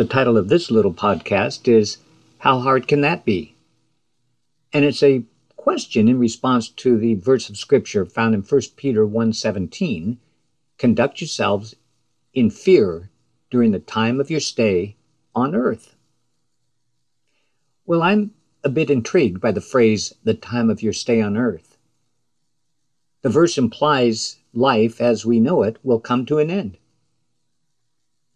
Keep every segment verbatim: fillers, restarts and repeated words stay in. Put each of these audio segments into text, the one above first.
The title of this little podcast is, How Hard Can That Be? And it's a question in response to the verse of Scripture found in First Peter one seventeen, conduct yourselves in fear during the time of your stay on earth. Well, I'm a bit intrigued by the phrase, the time of your stay on earth. The verse implies life as we know it will come to an end.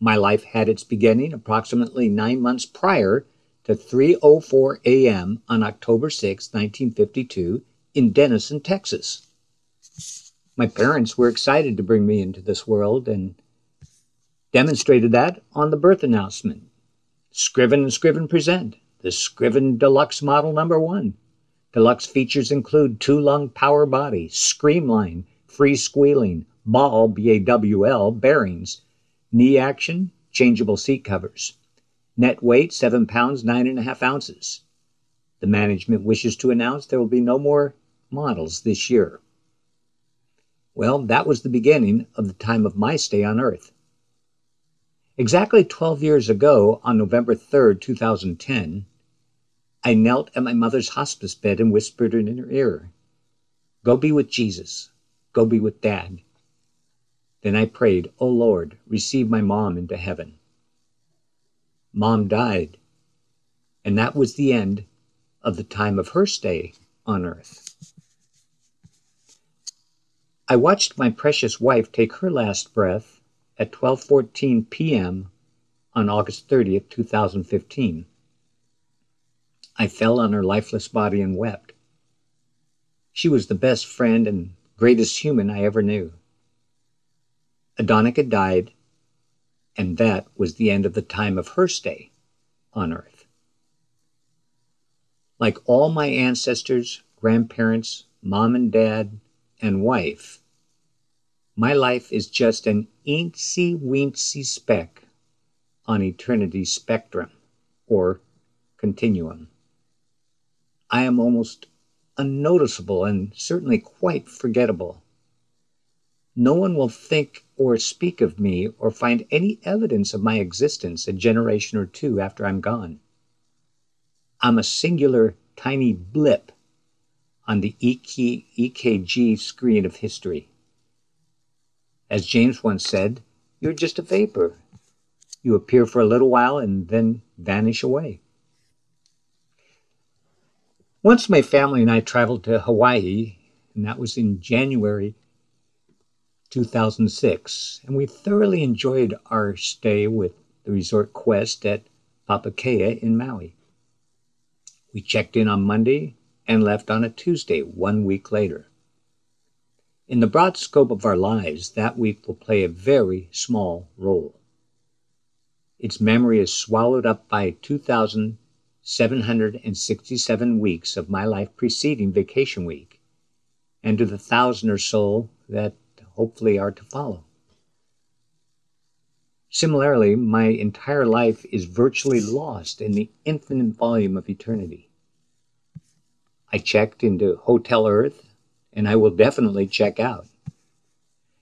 My life had its beginning approximately nine months prior to three oh four a.m. on October sixth, nineteen fifty-two, in Denison, Texas. My parents were excited to bring me into this world and demonstrated that on the birth announcement. Scriven and Scriven present the Scriven Deluxe Model Number One. Deluxe features include two-lung power body, streamline, free squealing, ball B A W L bearings, knee action, changeable seat covers. Net weight, seven pounds, nine and a half ounces. The management wishes to announce there will be no more models this year. Well, that was the beginning of the time of my stay on Earth. Exactly twelve years ago, on November third, two thousand ten, I knelt at my mother's hospice bed and whispered in her ear, "Go be with Jesus. Go be with Dad." Then I prayed, "O Lord, receive my mom into heaven." Mom died, and that was the end of the time of her stay on earth. I watched my precious wife take her last breath at twelve fourteen p.m. on August thirtieth, two thousand fifteen. I fell on her lifeless body and wept. She was the best friend and greatest human I ever knew. Adonica died, and that was the end of the time of her stay on earth. Like all my ancestors, grandparents, mom and dad, and wife, my life is just an eensy-weensy speck on eternity's spectrum, or continuum. I am almost unnoticeable and certainly quite forgettable. No one will think or speak of me or find any evidence of my existence a generation or two after I'm gone. I'm a singular tiny blip on the E K G screen of history. As James once said, you're just a vapor. You appear for a little while and then vanish away. Once my family and I traveled to Hawaii, and that was in January two thousand six, and we thoroughly enjoyed our stay with the Resort Quest at Papakea in Maui. We checked in on Monday and left on a Tuesday one week later. In the broad scope of our lives, that week will play a very small role. Its memory is swallowed up by two thousand seven hundred sixty-seven weeks of my life preceding vacation week, and to the thousand or so that hopefully are to follow. Similarly, my entire life is virtually lost in the infinite volume of eternity. I checked into Hotel Earth, and I will definitely check out.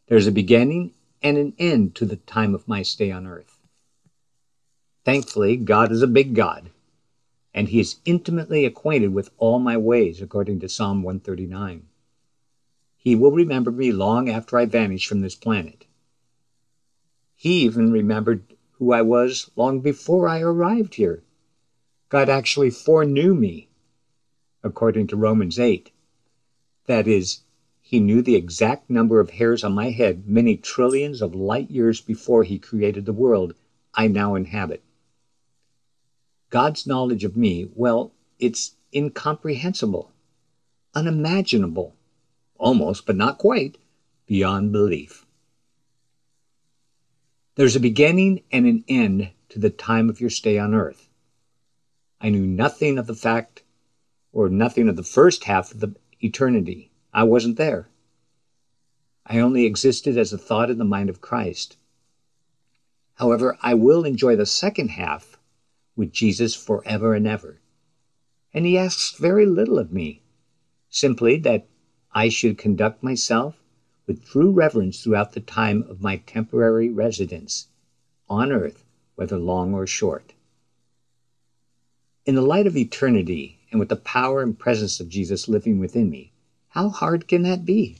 There's a beginning and an end to the time of my stay on Earth. Thankfully, God is a big God, and He is intimately acquainted with all my ways, according to Psalm one thirty-nine. He will remember me long after I vanish from this planet. He even remembered who I was long before I arrived here. God actually foreknew me, according to Romans eight. That is, He knew the exact number of hairs on my head many trillions of light years before He created the world I now inhabit. God's knowledge of me, well, it's incomprehensible, unimaginable, almost, but not quite, beyond belief. There's a beginning and an end to the time of your stay on earth. I knew nothing of the fact, or nothing of the first half of the eternity. I wasn't there. I only existed as a thought in the mind of Christ. However, I will enjoy the second half with Jesus forever and ever. And He asks very little of me, simply that I should conduct myself with true reverence throughout the time of my temporary residence on earth whether long or short. In the light of eternity, and with the power and presence of Jesus living within me, how hard can that be?